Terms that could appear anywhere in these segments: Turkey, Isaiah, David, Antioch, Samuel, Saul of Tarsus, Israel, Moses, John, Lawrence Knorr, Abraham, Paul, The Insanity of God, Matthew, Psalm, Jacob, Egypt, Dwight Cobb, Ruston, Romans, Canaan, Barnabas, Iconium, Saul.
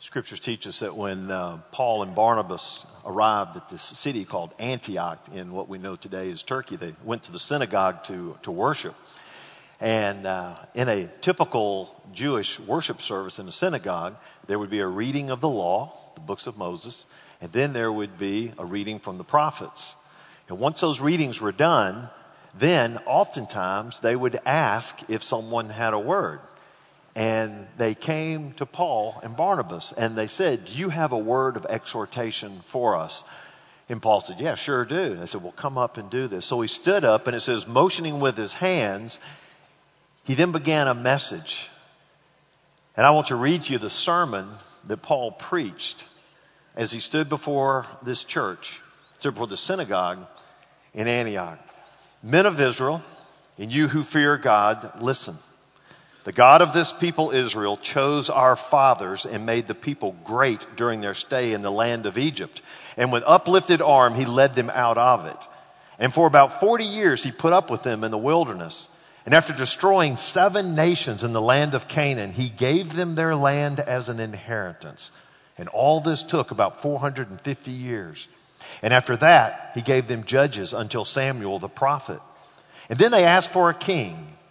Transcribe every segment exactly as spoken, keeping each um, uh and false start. Scriptures teach us that when uh, Paul and Barnabas arrived at this city called Antioch in what we know today as Turkey, they went to the synagogue to, to worship. And uh, in a typical Jewish worship service in a synagogue, there would be a reading of the law, the books of Moses, and then there would be a reading from the prophets. And once those readings were done, then oftentimes they would ask if someone had a word. And they came to Paul and Barnabas, and they said, "Do you have a word of exhortation for us?" And Paul said, "Yeah, sure do." And they said, "Well, come up and do this." So he stood up, and it says, motioning with his hands, he then began a message. And I want to read you the sermon that Paul preached as he stood before this church, stood before the synagogue in Antioch. "Men of Israel, and you who fear God, listen. The God of this people Israel chose our fathers and made the people great during their stay in the land of Egypt. And with uplifted arm, he led them out of it. And for about forty years, he put up with them in the wilderness. And after destroying seven nations in the land of Canaan, he gave them their land as an inheritance. And all this took about four hundred fifty years. And after that, he gave them judges until Samuel the prophet. And then they asked for a king.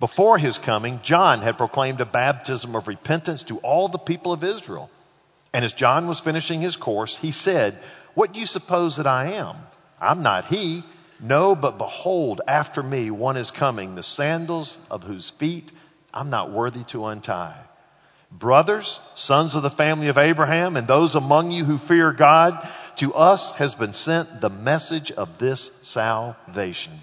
Before his coming, John had proclaimed a baptism of repentance to all the people of Israel. And as John was finishing his course, he said, 'What do you suppose that I am? I'm not he. No, but behold, after me one is coming, the sandals of whose feet I'm not worthy to untie. Brothers, sons of the family of Abraham, and those among you who fear God, to us has been sent the message of this salvation.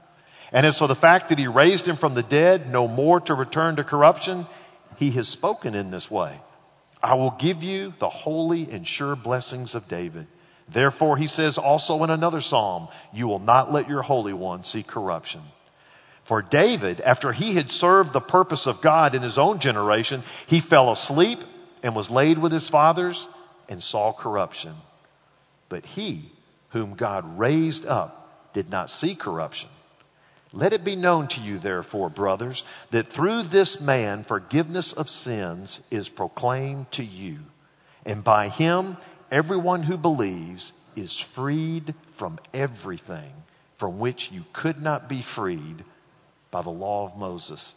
And as for the fact that he raised him from the dead, no more to return to corruption, he has spoken in this way, 'I will give you the holy and sure blessings of David.' Therefore, he says also in another psalm, 'You will not let your Holy One see corruption.' For David, after he had served the purpose of God in his own generation, he fell asleep and was laid with his fathers and saw corruption. But he whom God raised up did not see corruption. Let it be known to you, therefore, brothers, that through this man forgiveness of sins is proclaimed to you. And by him, everyone who believes is freed from everything from which you could not be freed by the law of Moses.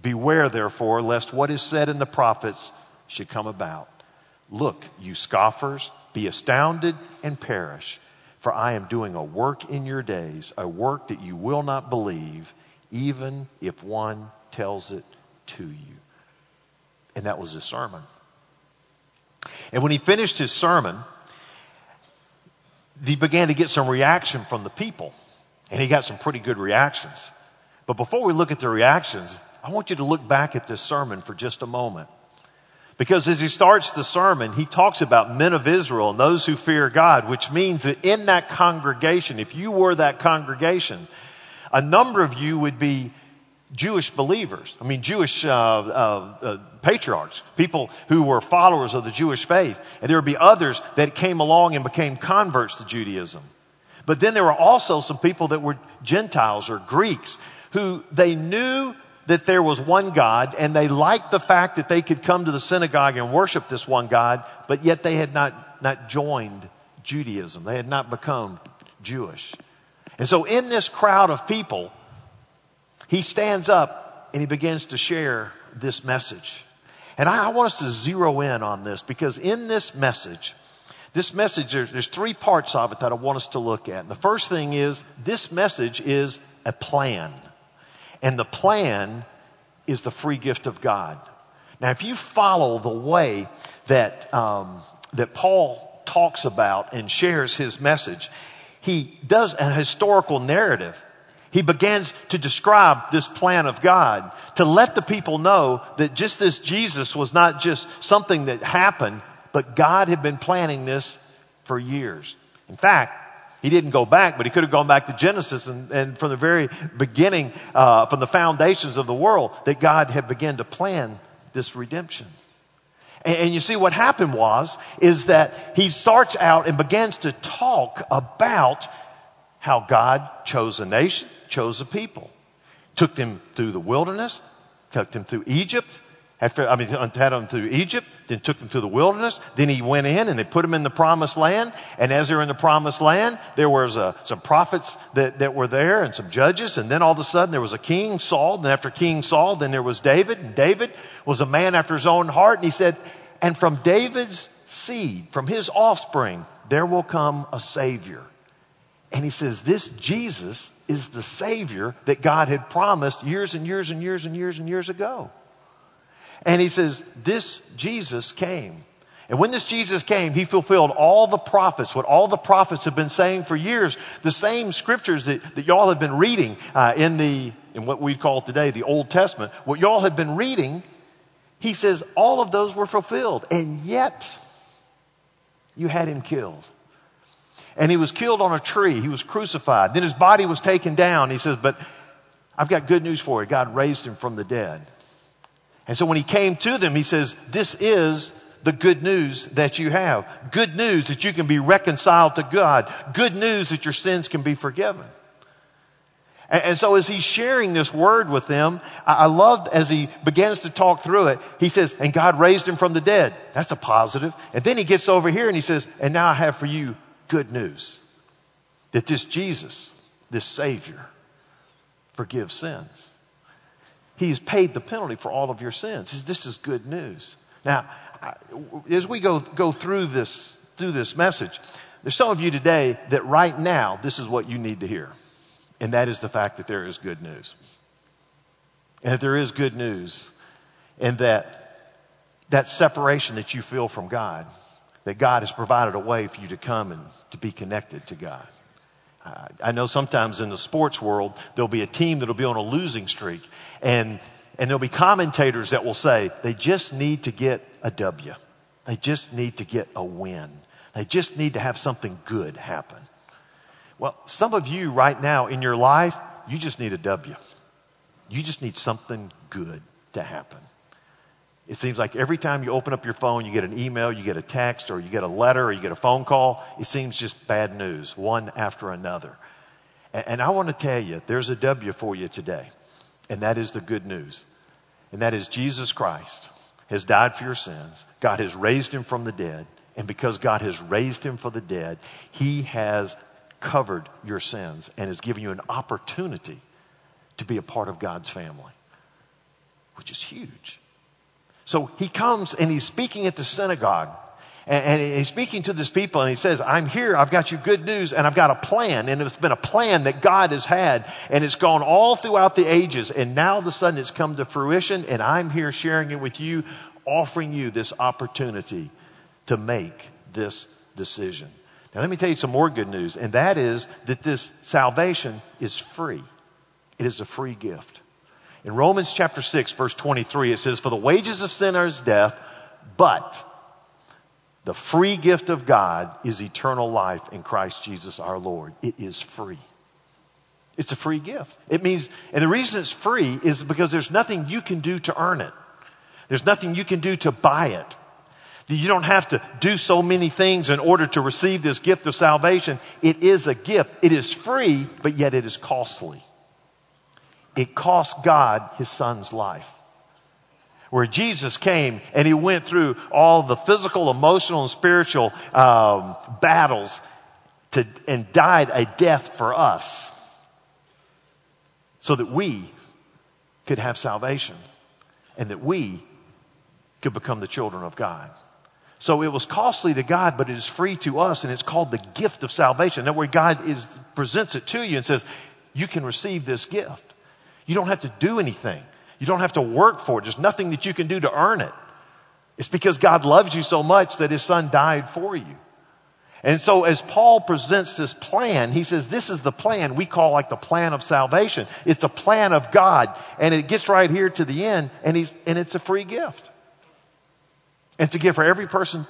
Beware, therefore, lest what is said in the prophets should come about. Look, you scoffers, be astounded and perish. For I am doing a work in your days, a work that you will not believe, even if one tells it to you." And that was his sermon. And when he finished his sermon, he began to get some reaction from the people. And he got some pretty good reactions. But before we look at the reactions, I want you to look back at this sermon for just a moment. Because as he starts the sermon, he talks about men of Israel and those who fear God, which means that in that congregation, if you were that congregation, a number of you would be Jewish believers. I mean, Jewish uh, uh, uh, patriarchs, people who were followers of the Jewish faith. And there would be others that came along and became converts to Judaism. But then there were also some people that were Gentiles or Greeks who they knew that there was one God, and they liked the fact that they could come to the synagogue and worship this one God, but yet they had not, not joined Judaism. They had not become Jewish. And so in this crowd of people, he stands up and he begins to share this message. And I, I want us to zero in on this, because in this message, this message, there's, there's three parts of it that I want us to look at. And the first thing is, this message is a plan. And the plan is the free gift of God. Now, if you follow the way that um, that Paul talks about and shares his message, he does a historical narrative. He begins to describe this plan of God to let the people know that just as Jesus was not just something that happened, but God had been planning this for years. In fact, he didn't go back, but he could have gone back to Genesis and, and from the very beginning, uh, from the foundations of the world, that God had begun to plan this redemption. And, and you see what happened was, is that he starts out and begins to talk about how God chose a nation, chose a people, took them through the wilderness, took them through Egypt, After, I mean, had them through Egypt, then took them to the wilderness. Then he went in and they put them in the promised land. And as they were in the promised land, there was a, some prophets that, that were there and some judges. And then all of a sudden there was a king, Saul. Then after King Saul, then there was David. And David was a man after his own heart. And he said, and from David's seed, from his offspring, there will come a Savior. And he says, this Jesus is the Savior that God had promised years and years and years and years and years ago. And he says, this Jesus came. And when this Jesus came, he fulfilled all the prophets, what all the prophets have been saying for years. The same scriptures that, that y'all have been reading uh, in the in what we call today the Old Testament, what y'all have been reading, he says all of those were fulfilled. And yet, you had him killed. And he was killed on a tree. He was crucified. Then his body was taken down. He says, but I've got good news for you. God raised him from the dead. And so when he came to them, he says, this is the good news that you have. Good news that you can be reconciled to God. Good news that your sins can be forgiven. And, and so as he's sharing this word with them, I, I loved as he begins to talk through it, he says, and God raised him from the dead. That's a positive. And then he gets over here and he says, and now I have for you good news. That this Jesus, this Savior, forgives sins. He's paid the penalty for all of your sins. This is good news. Now, as we go go through this through this message, there's some of you today that right now, this is what you need to hear. And that is the fact that there is good news. And that there is good news. And that that separation that you feel from God, that God has provided a way for you to come and to be connected to God. I know sometimes in the sports world, there'll be a team that'll be on a losing streak. And and there'll be commentators that will say, they just need to get a W. They just need to get a win. They just need to have something good happen. Well, some of you right now in your life, you just need a W. You just need something good to happen. It seems like every time you open up your phone, you get an email, you get a text, or you get a letter, or you get a phone call. It seems just bad news, one after another. And, and I want to tell you, there's a W for you today. And that is the good news. And that is Jesus Christ has died for your sins. God has raised him from the dead. And because God has raised him from the dead, he has covered your sins and has given you an opportunity to be a part of God's family, which is huge. So he comes and he's speaking at the synagogue and, and he's speaking to this people and he says, I'm here, I've got you good news and I've got a plan. And it's been a plan that God has had and it's gone all throughout the ages. And now all of a sudden it's come to fruition and I'm here sharing it with you, offering you this opportunity to make this decision. Now let me tell you some more good news, and that is that this salvation is free. It is a free gift. In Romans chapter six, verse twenty-three, it says, for the wages of sin is death, but the free gift of God is eternal life in Christ Jesus our Lord. It is free. It's a free gift. It means, and the reason it's free is because there's nothing you can do to earn it. There's nothing you can do to buy it. You don't have to do so many things in order to receive this gift of salvation. It is a gift. It is free, but yet it is costly. It cost God his son's life. Where Jesus came and he went through all the physical, emotional, and spiritual um, battles to, and died a death for us so that we could have salvation and that we could become the children of God. So it was costly to God, but it is free to us, and it's called the gift of salvation. That where God is, presents it to you and says, you can receive this gift. You don't have to do anything. You don't have to work for it. There's nothing that you can do to earn it. It's because God loves you so much that his son died for you. And so as Paul presents this plan, he says, this is the plan we call like the plan of salvation. It's the plan of God. And it gets right here to the end, and he's, and it's a free gift. And to give for every person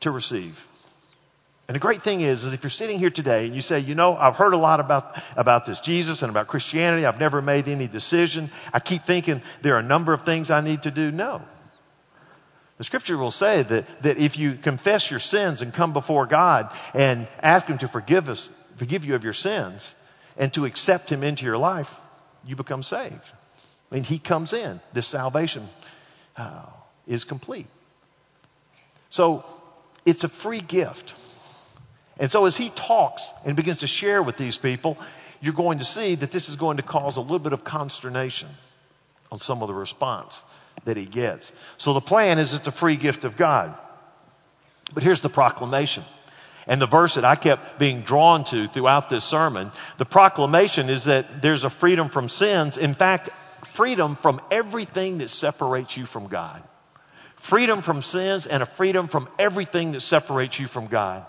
to receive. And the great thing is, is if you're sitting here today and you say, you know, I've heard a lot about, about this Jesus and about Christianity. I've never made any decision. I keep thinking there are a number of things I need to do. No. The scripture will say that, that if you confess your sins and come before God and ask him to forgive us, forgive you of your sins and to accept him into your life, you become saved. I mean, he comes in. This salvation uh, is complete. So it's a free gift. And so as he talks and begins to share with these people, you're going to see that this is going to cause a little bit of consternation on some of the response that he gets. So the plan is it's a free gift of God. But here's the proclamation. And the verse that I kept being drawn to throughout this sermon, the proclamation is that there's a freedom from sins. In fact, freedom from everything that separates you from God. Freedom from sins and a freedom from everything that separates you from God.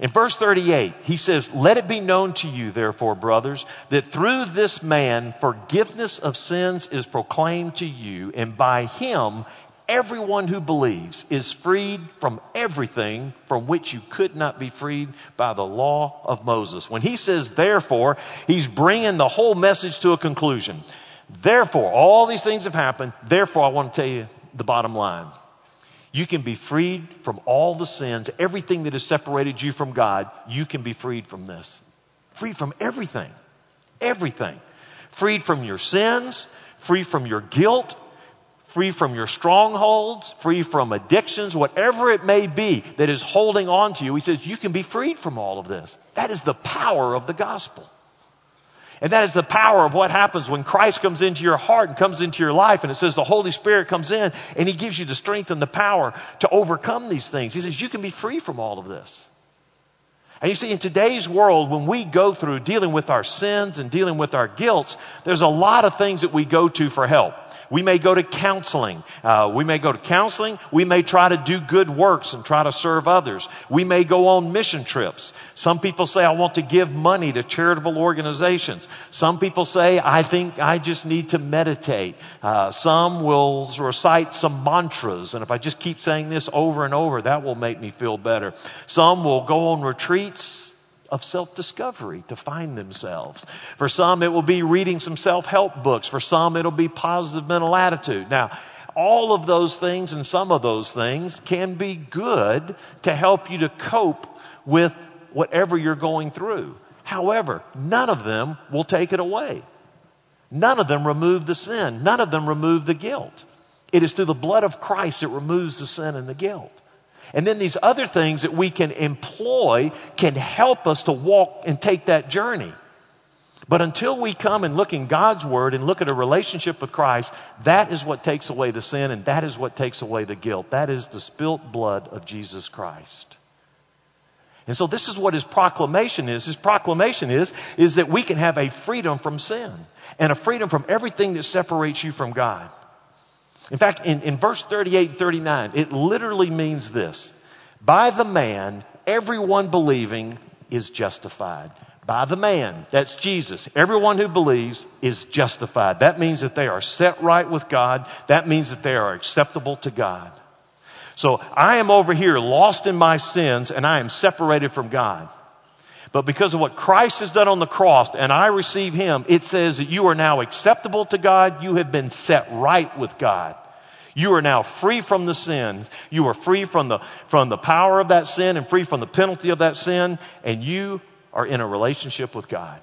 In verse thirty-eight, he says, let it be known to you, therefore, brothers, that through this man forgiveness of sins is proclaimed to you, and by him everyone who believes is freed from everything from which you could not be freed by the law of Moses. When he says, therefore, he's bringing the whole message to a conclusion. Therefore, all these things have happened. Therefore, I want to tell you the bottom line. You can be freed from all the sins, everything that has separated you from God. You can be freed from this. Freed from everything. Everything. Freed from your sins, free from your guilt, free from your strongholds, free from addictions, whatever it may be that is holding on to you. He says you can be freed from all of this. That is the power of the gospel. And that is the power of what happens when Christ comes into your heart and comes into your life. And it says the Holy Spirit comes in and he gives you the strength and the power to overcome these things. He says you can be free from all of this. And you see, in today's world, when we go through dealing with our sins and dealing with our guilt, there's a lot of things that we go to for help. We may go to counseling. Uh, we may go to counseling. We may try to do good works and try to serve others. We may go on mission trips. Some people say, I want to give money to charitable organizations. Some people say, I think I just need to meditate. Uh, some will recite some mantras. And if I just keep saying this over and over, that will make me feel better. Some will go on retreats of self-discovery to find themselves. For some, it will be reading some self-help books. For some, it'll be positive mental attitude. Now, all of those things and some of those things can be good to help you to cope with whatever you're going through. However, none of them will take it away. None of them remove the sin. None of them remove the guilt. It is through the blood of Christ that removes the sin and the guilt. And then these other things that we can employ can help us to walk and take that journey. But until we come and look in God's Word and look at a relationship with Christ, that is what takes away the sin and that is what takes away the guilt. That is the spilt blood of Jesus Christ. And so this is what his proclamation is. His proclamation is, is that we can have a freedom from sin and a freedom from everything that separates you from God. In fact, in, in verse thirty-eight and thirty-nine, it literally means this. By the man, everyone believing is justified. By the man, that's Jesus. Everyone who believes is justified. That means that they are set right with God. That means that they are acceptable to God. So I am over here lost in my sins and I am separated from God. But because of what Christ has done on the cross and I receive him, it says that you are now acceptable to God. You have been set right with God. You are now free from the sin. You are free from the, from the power of that sin and free from the penalty of that sin. And you are in a relationship with God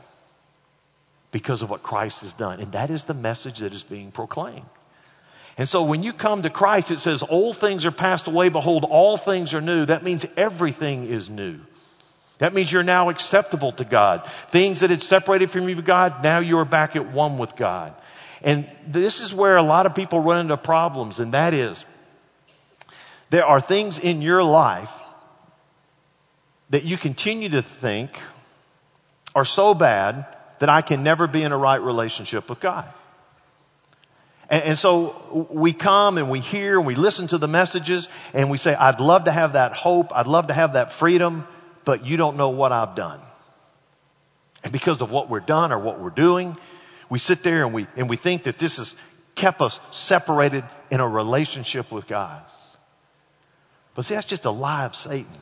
because of what Christ has done. And that is the message that is being proclaimed. And so when you come to Christ, it says, old things are passed away. Behold, all things are new. That means everything is new. That means you're now acceptable to God. Things that had separated from you to God, now you're back at one with God. And this is where a lot of people run into problems, and that is there are things in your life that you continue to think are so bad that I can never be in a right relationship with God. And, and so we come and we hear and we listen to the messages and we say, I'd love to have that hope. I'd love to have that freedom, but you don't know what I've done. And because of what we're done or what we're doing, we sit there and we and we think that this has kept us separated in a relationship with God. But see, that's just a lie of Satan.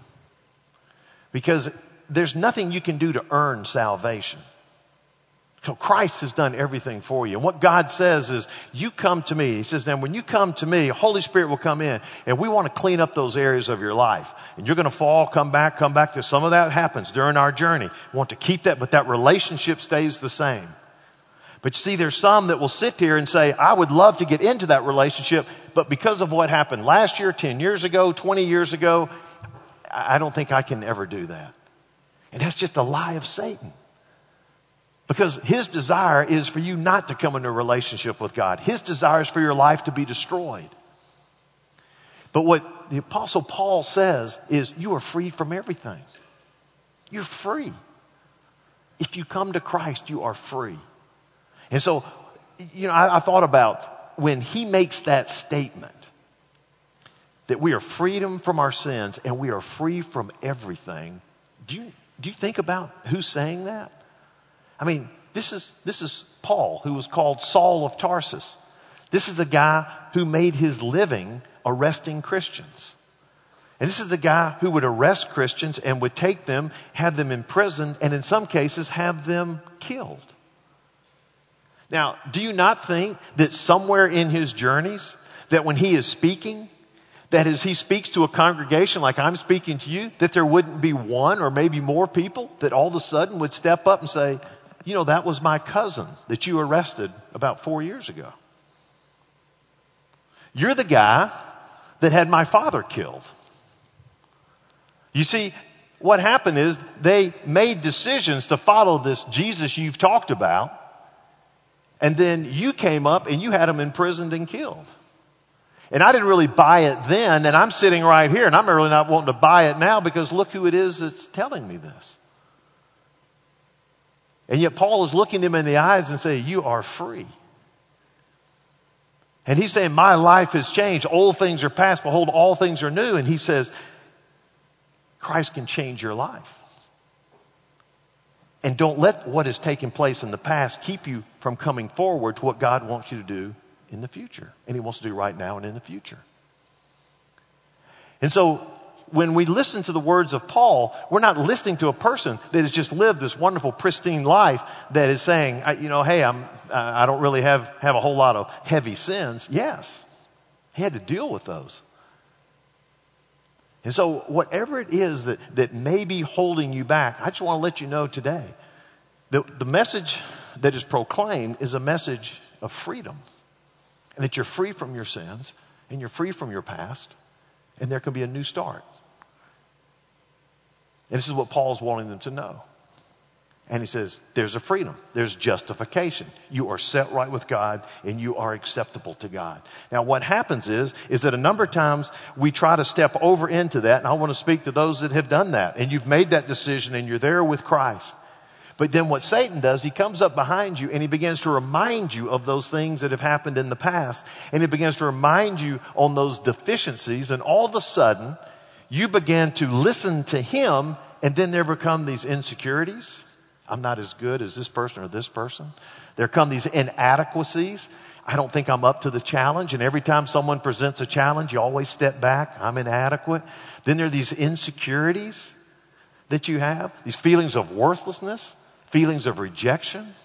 Because there's nothing you can do to earn salvation. So Christ has done everything for you. And what God says is, you come to me. He says, now when you come to me, Holy Spirit will come in. And we want to clean up those areas of your life. And you're going to fall, come back, come back to some of that happens during our journey. We want to keep that, but that relationship stays the same. But you see, there's some that will sit here and say, I would love to get into that relationship, but because of what happened last year, ten years ago, twenty years ago, I don't think I can ever do that. And that's just a lie of Satan. Because his desire is for you not to come into a relationship with God. His desire is for your life to be destroyed. But what the Apostle Paul says is you are free from everything. You're free. If you come to Christ, you are free. And so, you know, I, I thought about when he makes that statement that we are freedom from our sins and we are free from everything. Do you, do you think about who's saying that? I mean, this is, this is Paul, who was called Saul of Tarsus. This is the guy who made his living arresting Christians. And this is the guy who would arrest Christians and would take them, have them imprisoned, and in some cases have them killed. Now, do you not think that somewhere in his journeys, that when he is speaking, that as he speaks to a congregation like I'm speaking to you, that there wouldn't be one or maybe more people that all of a sudden would step up and say, you know, that was my cousin that you arrested about four years ago. You're the guy that had my father killed. You see, what happened is they made decisions to follow this Jesus you've talked about. And then you came up and you had them imprisoned and killed. And I didn't really buy it then, and I'm sitting right here, and I'm really not wanting to buy it now because look who it is that's telling me this. And yet Paul is looking them in the eyes and saying, you are free. And he's saying, my life has changed. Old things are past. Behold, all things are new. And he says, Christ can change your life. And don't let what has taken place in the past keep you from coming forward to what God wants you to do in the future. And he wants to do right now and in the future. And so when we listen to the words of Paul, we're not listening to a person that has just lived this wonderful, pristine life that is saying, you know, hey, I'm, I don't really have, have a whole lot of heavy sins. Yes, he had to deal with those. And so whatever it is that, that may be holding you back, I just want to let you know today that the message that is proclaimed is a message of freedom, and that you're free from your sins and you're free from your past, and there can be a new start. And this is what Paul's wanting them to know. And he says, there's a freedom. There's justification. You are set right with God and you are acceptable to God. Now, what happens is, is that a number of times we try to step over into that. And I want to speak to those that have done that. And you've made that decision and you're there with Christ. But then what Satan does, he comes up behind you and he begins to remind you of those things that have happened in the past. And he begins to remind you on those deficiencies. And all of a sudden, you begin to listen to him, and then there become these insecurities. I'm not as good as this person or this person. There come these inadequacies. I don't think I'm up to the challenge. And every time someone presents a challenge, you always step back. I'm inadequate. Then there are these insecurities that you have, these feelings of worthlessness, feelings of rejection.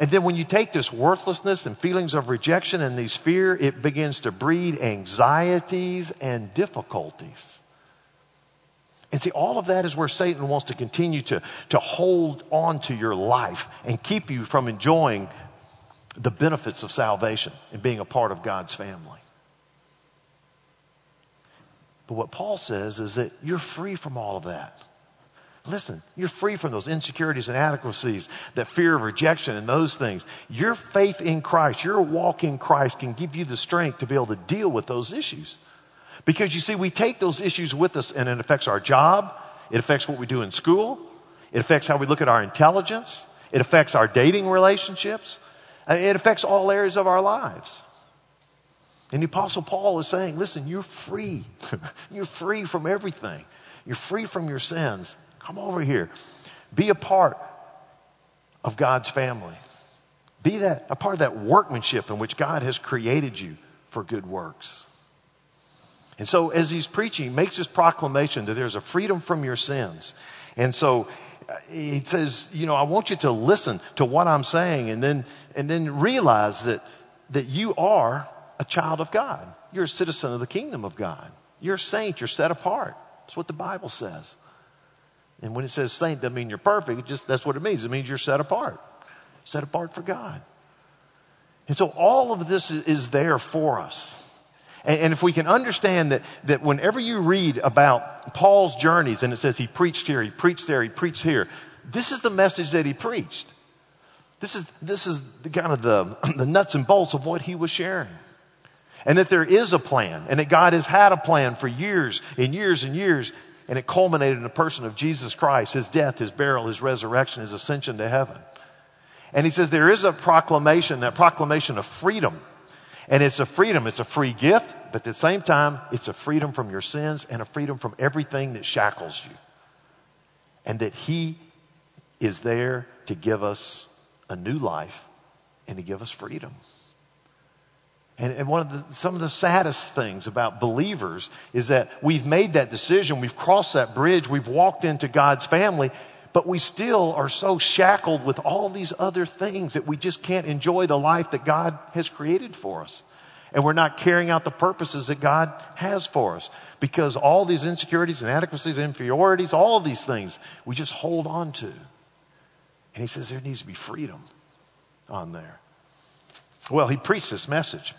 And then when you take this worthlessness and feelings of rejection and these fear, it begins to breed anxieties and difficulties. And see, all of that is where Satan wants to continue to, to hold on to your life and keep you from enjoying the benefits of salvation and being a part of God's family. But what Paul says is that you're free from all of that. Listen, you're free from those insecurities and inadequacies, that fear of rejection and those things. Your faith in Christ, your walk in Christ can give you the strength to be able to deal with those issues. Because you see, we take those issues with us, and it affects our job. It affects what we do in school. It affects how we look at our intelligence. It affects our dating relationships. It affects all areas of our lives. And the Apostle Paul is saying, listen, you're free. You're free from everything. You're free from your sins. Come over here. Be a part of God's family. Be that a part of that workmanship in which God has created you for good works. And so as he's preaching, he makes this proclamation that there's a freedom from your sins. And so he says, you know, I want you to listen to what I'm saying and then and then realize that that you are a child of God. You're a citizen of the kingdom of God. You're a saint. You're set apart. That's what the Bible says. And when it says saint, it doesn't mean you're perfect. It just, that's what it means. It means you're set apart. Set apart for God. And so all of this is there for us. And if we can understand that, that whenever you read about Paul's journeys, and it says he preached here, he preached there, he preached here, this is the message that he preached. This is this is the, kind of the, the nuts and bolts of what he was sharing. And that there is a plan, and that God has had a plan for years and years and years, and it culminated in the person of Jesus Christ, his death, his burial, his resurrection, his ascension to heaven. And he says there is a proclamation, that proclamation of freedom. And it's a freedom, it's a free gift, but at the same time, it's a freedom from your sins and a freedom from everything that shackles you. And that he is there to give us a new life and to give us freedom. And, and one of the, some of the saddest things about believers is that we've made that decision, we've crossed that bridge, we've walked into God's family, but we still are so shackled with all these other things that we just can't enjoy the life that God has created for us. And we're not carrying out the purposes that God has for us because all these insecurities, inadequacies, inferiorities, all of these things we just hold on to. And he says there needs to be freedom on there. Well, he preached this message.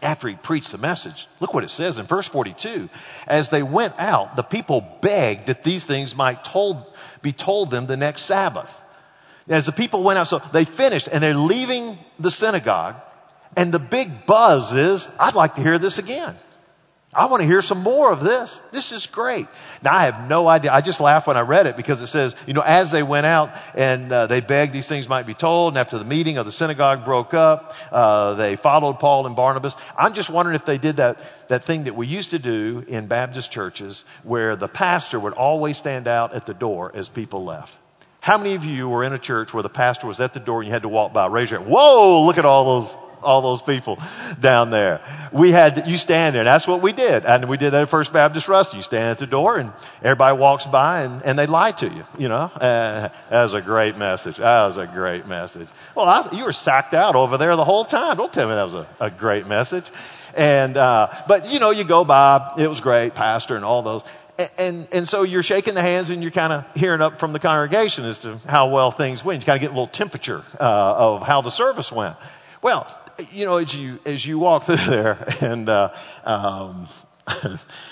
After he preached the message, look what it says in verse forty-two. As they went out, the people begged that these things might told, be told them the next Sabbath. As the people went out, so they finished and they're leaving the synagogue. And the big buzz is, I'd like to hear this again. I want to hear some more of this. This is great. Now, I have no idea. I just laughed when I read it because it says, you know, as they went out and uh, they begged these things might be told. And after the meeting of the synagogue broke up, uh, they followed Paul and Barnabas. I'm just wondering if they did that, that thing that we used to do in Baptist churches where the pastor would always stand out at the door as people left. How many of you were in a church where the pastor was at the door and you had to walk by? Raise your hand. Whoa, look at all those. all those people down there. We had, you stand there. And that's what we did. And we did that at First Baptist Rusty. You stand at the door and everybody walks by and, and they lie to you, you know. Uh, that was a great message. That was a great message. Well, I, you were sacked out over there the whole time. Don't tell me that was a, a great message. And, uh, but you know, you go by, it was great, pastor and all those. And, and, and so you're shaking the hands and you're kind of hearing up from the congregation as to how well things went. You kind of get a little temperature, uh, of how the service went. Well, you know, as you as you walk through there, and uh, um,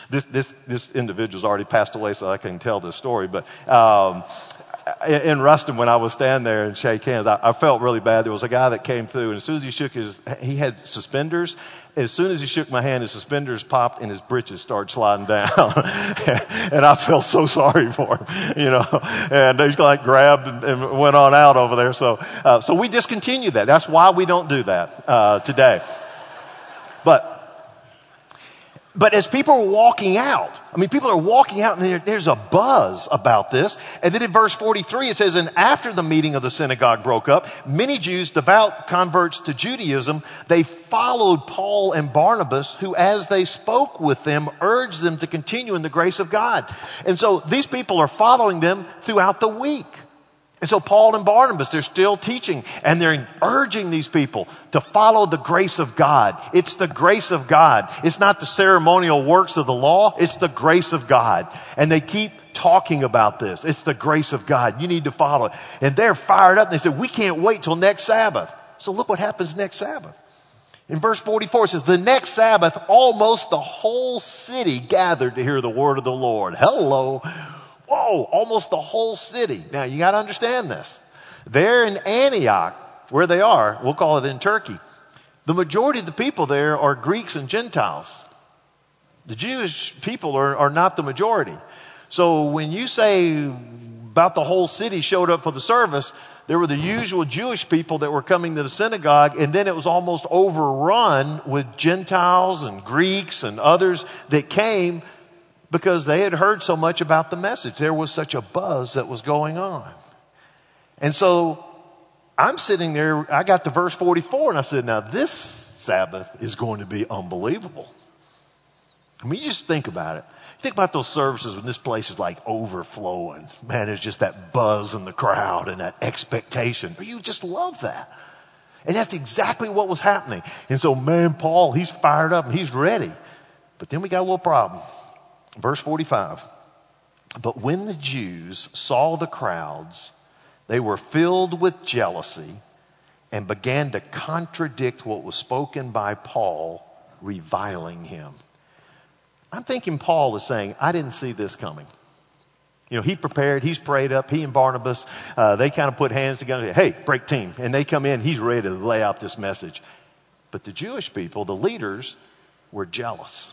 this this this individual's already passed away, so I can tell this story. But um, in Ruston, when I was standing there and shake hands, I, I felt really bad. There was a guy that came through, and as soon as he shook his, he had suspenders. As soon as he shook my hand, his suspenders popped and his britches started sliding down. And I felt so sorry for him, you know. And they like grabbed and, and went on out over there. So, uh, so we discontinued that. That's why we don't do that, uh, today. But, but as people are walking out, I mean, people are walking out and there, there's a buzz about this. And then in verse forty-three, it says, and after the meeting of the synagogue broke up, many Jews, devout converts to Judaism, they followed Paul and Barnabas, who, as they spoke with them, urged them to continue in the grace of God. And so these people are following them throughout the week. And so Paul and Barnabas, they're still teaching and they're urging these people to follow the grace of God. It's the grace of God. It's not the ceremonial works of the law. It's the grace of God. And they keep talking about this. It's the grace of God. You need to follow it. And they're fired up. And they said, we can't wait till next Sabbath. So look what happens next Sabbath. In verse forty-four, it says, the next Sabbath, almost the whole city gathered to hear the word of the Lord. Hello. Whoa, almost the whole city. Now, you got to understand this. There in Antioch, where they are, we'll call it in Turkey, the majority of the people there are Greeks and Gentiles. The Jewish people are, are not the majority. So when you say about the whole city showed up for the service, there were the usual Jewish people that were coming to the synagogue, and then it was almost overrun with Gentiles and Greeks and others that came because they had heard so much about the message. There was such a buzz that was going on. And so I'm sitting there, I got to verse forty-four, and I said, now this Sabbath is going to be unbelievable. I mean, you just think about it. Think about those services when this place is like overflowing. Man, there's just that buzz in the crowd and that expectation. You just love that. And that's exactly what was happening. And so, man, Paul, he's fired up and he's ready. But then we got a little problem. Verse forty-five. But when the Jews saw the crowds, they were filled with jealousy and began to contradict what was spoken by Paul, reviling him. I'm thinking Paul is saying, I didn't see this coming. You know, he prepared, he's prayed up, he and Barnabas, uh, they kind of put hands together and say, hey, break team. And they come in, he's ready to lay out this message. But the Jewish people, the leaders, were jealous.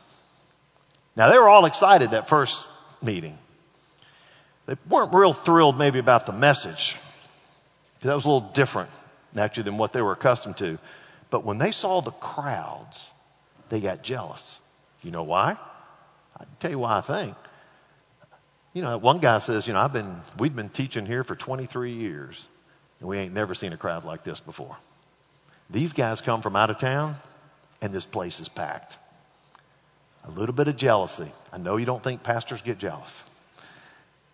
Now, they were all excited that first meeting. They weren't real thrilled maybe about the message, because that was a little different, naturally, than what they were accustomed to. But when they saw the crowds, they got jealous. You know why? I can tell you why I think. You know, one guy says, you know, I've been, we've been teaching here for twenty-three years, and we ain't never seen a crowd like this before. These guys come from out of town, and this place is packed. A little bit of jealousy. I know you don't think pastors get jealous,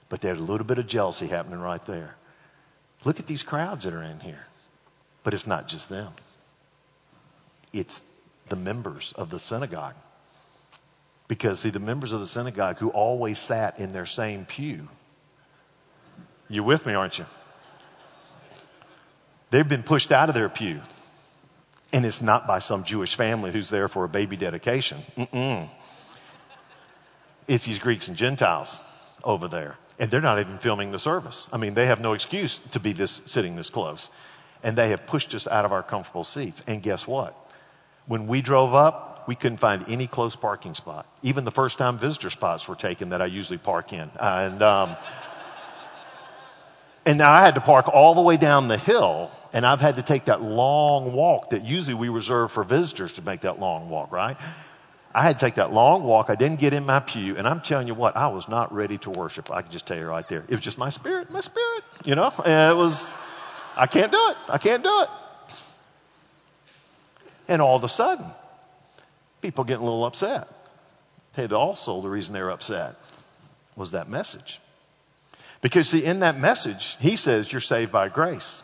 but there's a little bit of jealousy happening right there. Look at these crowds that are in here. But it's not just them. It's the members of the synagogue. Because, see, the members of the synagogue who always sat in their same pew. You're with me, aren't you? They've been pushed out of their pew. And it's not by some Jewish family who's there for a baby dedication. Mm-mm. It's these Greeks and Gentiles over there. And they're not even filming the service. I mean, they have no excuse to be this sitting this close. And they have pushed us out of our comfortable seats. And guess what? When we drove up, we couldn't find any close parking spot. Even the first-time visitor spots were taken that I usually park in. Uh, and um, and now I had to park all the way down the hill, and I've had to take that long walk that usually we reserve for visitors to make that long walk, right? I had to take that long walk. I didn't get in my pew, and I'm telling you what, I was not ready to worship. I can just tell you right there. It was just my spirit, my spirit, you know? And it was, I can't do it. I can't do it. And all of a sudden, people getting a little upset. Hey, also the reason they were upset was that message. Because see, in that message, he says you're saved by grace.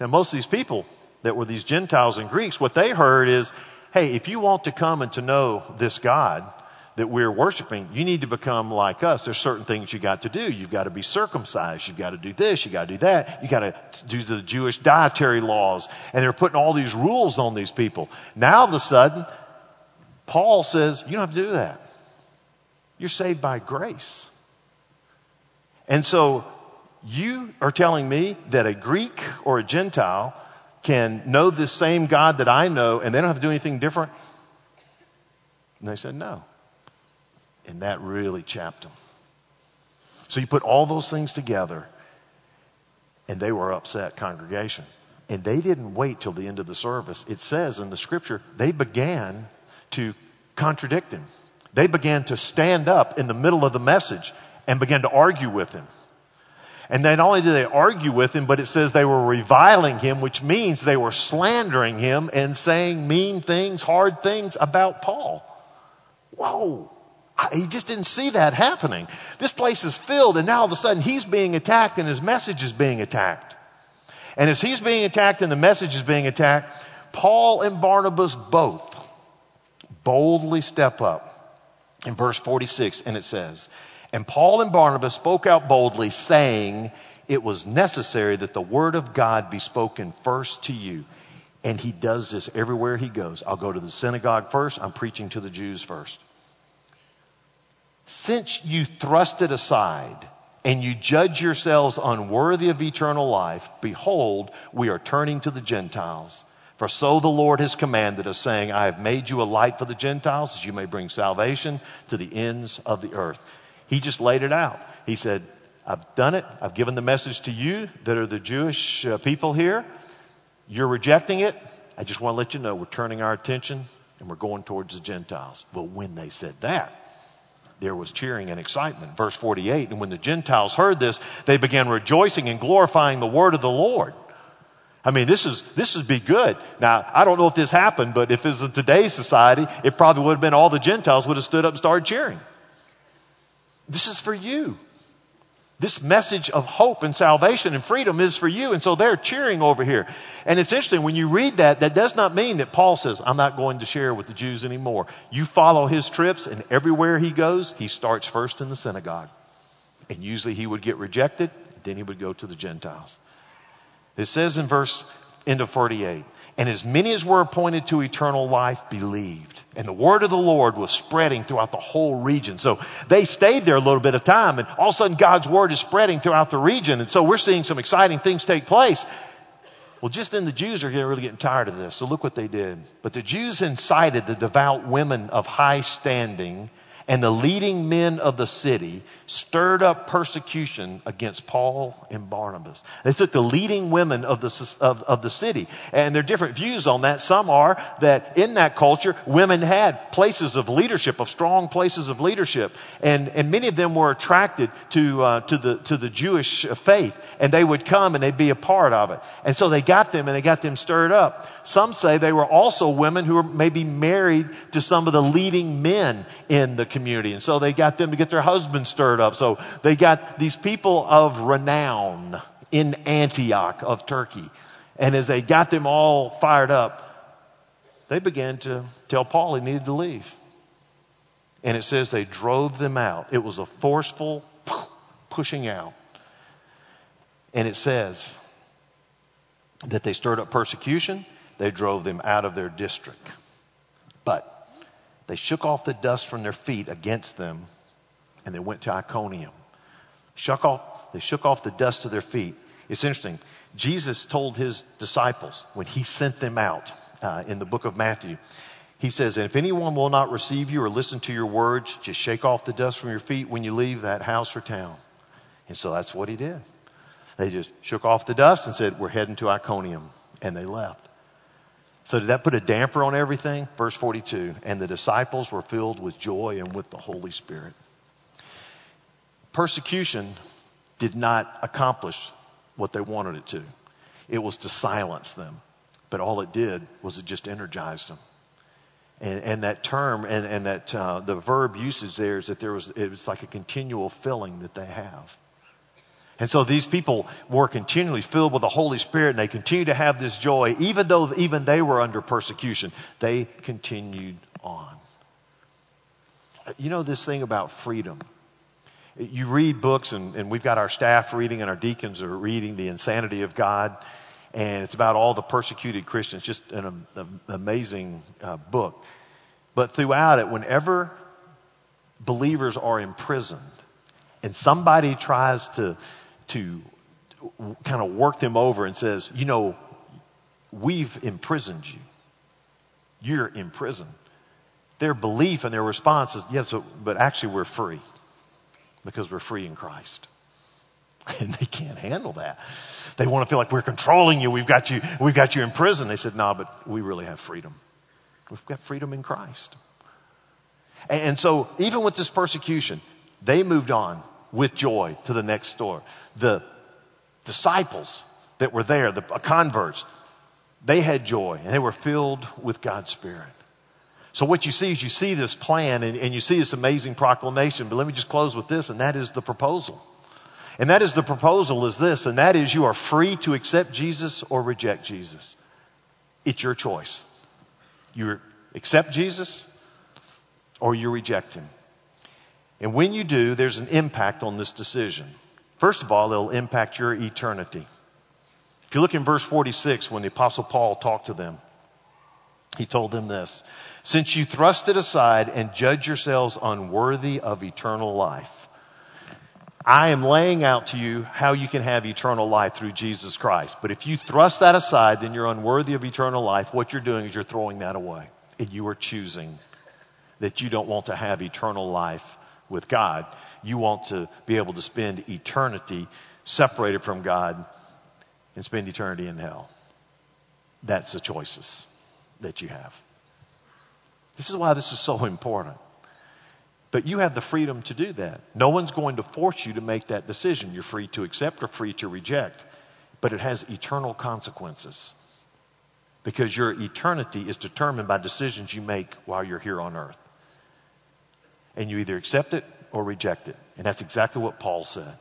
Now, most of these people that were these Gentiles and Greeks, what they heard is, hey, if you want to come and to know this God that we're worshiping, you need to become like us. There's certain things you got to do. You've got to be circumcised. You've got to do this. You got to do that. You got to do the Jewish dietary laws. And they're putting all these rules on these people. Now, all of a sudden, Paul says, you don't have to do that. You're saved by grace. And so you are telling me that a Greek or a Gentile can know this same God that I know and they don't have to do anything different? And they said, no. And that really chapped them. So you put all those things together and they were upset, congregation. And they didn't wait till the end of the service. It says in the scripture, they began to contradict him. They began to stand up in the middle of the message and began to argue with him. And not only did they argue with him, but it says they were reviling him, which means they were slandering him and saying mean things, hard things about Paul. Whoa, He just didn't see that happening. This place is filled, and now all of a sudden he's being attacked and his message is being attacked. And as he's being attacked and the message is being attacked, Paul and Barnabas both boldly step up. In verse forty-six, and it says, "And Paul and Barnabas spoke out boldly, saying, it was necessary that the word of God be spoken first to you." And he does this everywhere he goes. I'll go to the synagogue first. I'm preaching to the Jews first. "Since you thrust it aside and you judge yourselves unworthy of eternal life, behold, we are turning to the Gentiles. For so the Lord has commanded us, saying, I have made you a light for the Gentiles, that you may bring salvation to the ends of the earth." He just laid it out. He said, I've done it. I've given the message to you that are the Jewish people here. You're rejecting it. I just want to let you know we're turning our attention and we're going towards the Gentiles. But when they said that, there was cheering and excitement. Verse forty-eight, "And when the Gentiles heard this, they began rejoicing and glorifying the word of the Lord." I mean, this is this would be good. Now, I don't know if this happened, but if it's in today's society, it probably would have been all the Gentiles would have stood up and started cheering. This is for you. This message of hope and salvation and freedom is for you. And so they're cheering over here. And it's interesting, when you read that, that does not mean that Paul says, I'm not going to share with the Jews anymore. You follow his trips, and everywhere he goes, he starts first in the synagogue. And usually he would get rejected, then he would go to the Gentiles. It says in verse end of forty-eight, "And as many as were appointed to eternal life believed. And the word of the Lord was spreading throughout the whole region." So they stayed there a little bit of time, and all of a sudden God's word is spreading throughout the region. And so we're seeing some exciting things take place. Well, just then the Jews are really getting tired of this. So look what they did. "But the Jews incited the devout women of high standing and the leading men of the city, stirred up persecution against Paul and Barnabas." They took the leading women of the, of, of the city. And there are different views on that. Some are that in that culture, women had places of leadership, of strong places of leadership. And, and many of them were attracted to, uh, to, the, to the Jewish faith. And they would come and they'd be a part of it. And so they got them and they got them stirred up. Some say they were also women who were maybe married to some of the leading men in the community. community. And so they got them to get their husbands stirred up. So they got these people of renown in Antioch of Turkey. And as they got them all fired up, they began to tell Paul he needed to leave. And it says they drove them out. It was a forceful pushing out. And it says that they stirred up persecution. They drove them out of their district. But they shook off the dust from their feet against them, and they went to Iconium. Shook off, they shook off the dust of their feet. It's interesting. Jesus told his disciples when he sent them out uh, in the book of Matthew, he says, "And if anyone will not receive you or listen to your words, just shake off the dust from your feet when you leave that house or town." And so that's what he did. They just shook off the dust and said, "We're heading to Iconium," and they left. So did that put a damper on everything? Verse forty-two, "And the disciples were filled with joy and with the Holy Spirit." Persecution did not accomplish what they wanted it to. It was to silence them. But all it did was it just energized them. And, and that term and, and that uh, the verb usage there is that there was it was like a continual filling that they have. And so these people were continually filled with the Holy Spirit, and they continued to have this joy. Even though even they were under persecution, they continued on. You know this thing about freedom. You read books, and, and we've got our staff reading, and our deacons are reading The Insanity of God. And it's about all the persecuted Christians, just an, an amazing uh, book. But throughout it, whenever believers are imprisoned, and somebody tries to... to kind of work them over and says, you know, we've imprisoned you. You're in prison. Their belief and their response is, yes, but actually we're free because we're free in Christ. And they can't handle that. They want to feel like we're controlling you. We've got you, we've got you in prison. They said, no, nah, but we really have freedom. We've got freedom in Christ. And, and so even with this persecution, they moved on with joy to the next door. The disciples that were there, the converts, they had joy and they were filled with God's Spirit. So what you see is you see this plan and, and you see this amazing proclamation. But let me just close with this, and that is the proposal. And that is the proposal is this, and that is you are free to accept Jesus or reject Jesus. It's your choice. You accept Jesus or you reject him. And when you do, there's an impact on this decision. First of all, it'll impact your eternity. If you look in verse forty-six, when the Apostle Paul talked to them, he told them this, "Since you thrust it aside and judge yourselves unworthy of eternal life, I am laying out to you how you can have eternal life through Jesus Christ. But if you thrust that aside, then you're unworthy of eternal life. What you're doing is you're throwing that away. And you are choosing that you don't want to have eternal life with God. You want to be able to spend eternity separated from God and spend eternity in hell." That's the choices that you have. This is why this is so important. But you have the freedom to do that. No one's going to force you to make that decision. You're free to accept or free to reject. But it has eternal consequences, because your eternity is determined by decisions you make while you're here on earth. And you either accept it or reject it. And that's exactly what Paul said.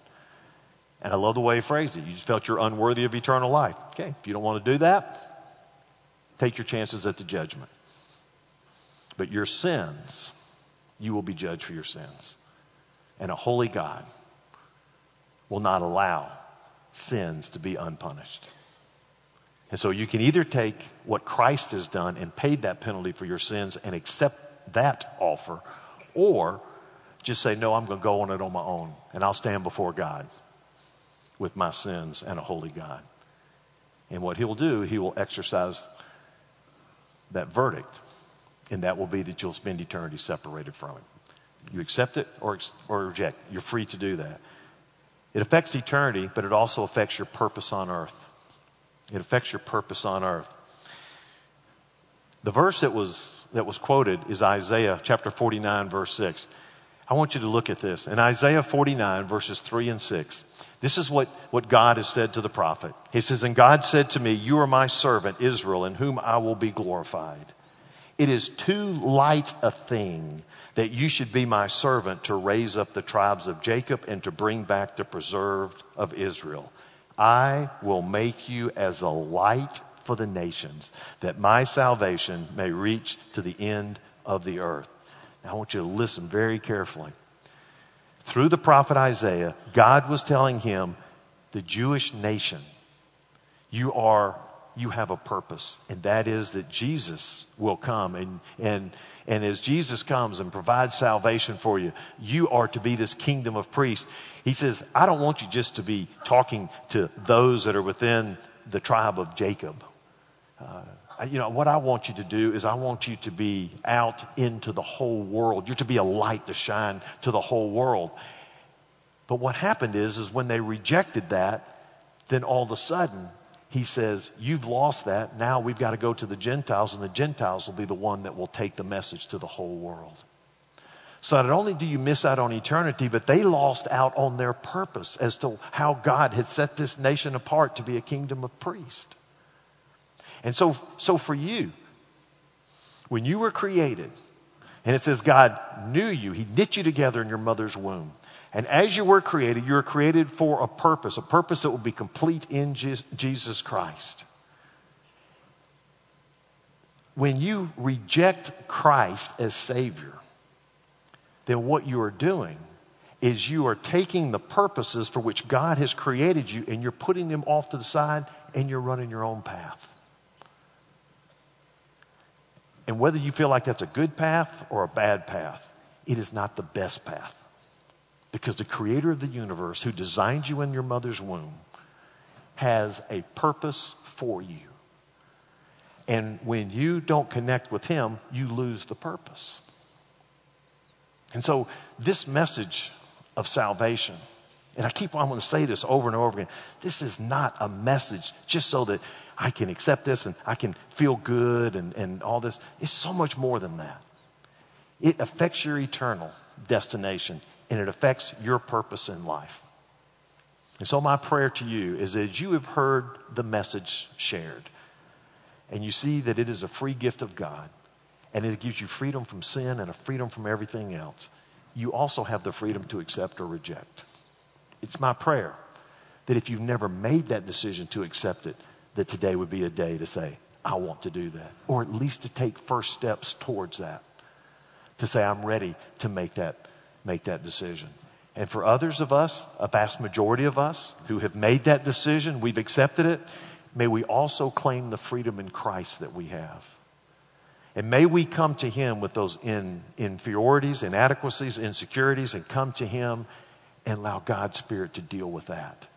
And I love the way he phrased it. You just felt you're unworthy of eternal life. Okay, if you don't want to do that, take your chances at the judgment. But your sins, you will be judged for your sins. And a holy God will not allow sins to be unpunished. And so you can either take what Christ has done and paid that penalty for your sins and accept that offer, or just say, no, I'm going to go on it on my own, and I'll stand before God with my sins and a holy God. And what he'll do, he will exercise that verdict, and that will be that you'll spend eternity separated from him. You accept it or, or reject. You're free to do that. It affects eternity, but it also affects your purpose on earth. It affects your purpose on earth. The verse that was that was quoted is Isaiah chapter forty-nine, verse six. I want you to look at this. In Isaiah forty-nine, verses three and six, this is what, what God has said to the prophet. He says, "And God said to me, you are my servant, Israel, in whom I will be glorified. It is too light a thing that you should be my servant to raise up the tribes of Jacob and to bring back the preserved of Israel. I will make you as a light for the nations, that my salvation may reach to the end of the earth." Now, I want you to listen very carefully. Through the prophet Isaiah, God was telling him, the Jewish nation, you are, you have a purpose, and that is that Jesus will come, and and and as Jesus comes and provides salvation for you, you are to be this kingdom of priests. He says, I don't want you just to be talking to those that are within the tribe of Jacob. Uh, you know, what I want you to do is I want you to be out into the whole world. You're to be a light to shine to the whole world. But what happened is, is when they rejected that, then all of a sudden, he says, you've lost that. Now we've got to go to the Gentiles, and the Gentiles will be the one that will take the message to the whole world. So not only do you miss out on eternity, but they lost out on their purpose as to how God had set this nation apart to be a kingdom of priests. And so, so for you, when you were created, and it says God knew you, he knit you together in your mother's womb. And as you were created, you were created for a purpose, a purpose that will be complete in Jesus Christ. When you reject Christ as Savior, then what you are doing is you are taking the purposes for which God has created you, and you're putting them off to the side, and you're running your own path. And whether you feel like that's a good path or a bad path, it is not the best path. Because the creator of the universe, who designed you in your mother's womb, has a purpose for you. And when you don't connect with him, you lose the purpose. And so this message of salvation, and I keep on going to say this over and over again, this is not a message just so that I can accept this and I can feel good and, and all this. It's so much more than that. It affects your eternal destination, and it affects your purpose in life. And so my prayer to you is, as you have heard the message shared, and you see that it is a free gift of God, and it gives you freedom from sin and a freedom from everything else. You also have the freedom to accept or reject. It's my prayer that if you've never made that decision to accept it, that today would be a day to say, I want to do that, or at least to take first steps towards that, to say, I'm ready to make that, make that decision. And for others of us, a vast majority of us who have made that decision, we've accepted it, may we also claim the freedom in Christ that we have. And may we come to him with those in, inferiorities, inadequacies, insecurities, and come to him and allow God's Spirit to deal with that,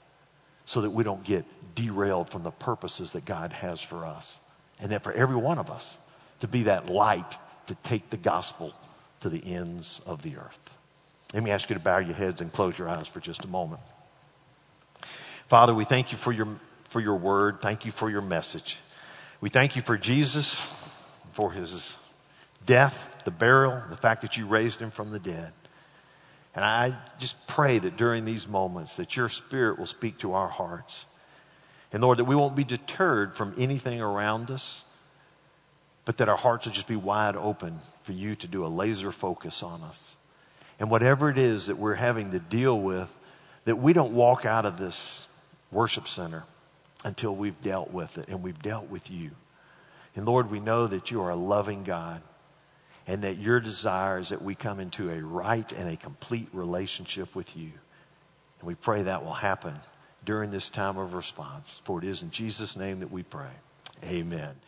so that we don't get derailed from the purposes that God has for us. And that for every one of us to be that light, to take the gospel to the ends of the earth. Let me ask you to bow your heads and close your eyes for just a moment. Father, we thank you for your, for your word. Thank you for your message. We thank you for Jesus, for his death, the burial, the fact that you raised him from the dead. And I just pray that during these moments that your Spirit will speak to our hearts. And Lord, that we won't be deterred from anything around us, but that our hearts will just be wide open for you to do a laser focus on us. And whatever it is that we're having to deal with, that we don't walk out of this worship center until we've dealt with it, and we've dealt with you. And Lord, we know that you are a loving God, and that your desire is that we come into a right and a complete relationship with you. And we pray that will happen during this time of response. For it is in Jesus' name that we pray. Amen.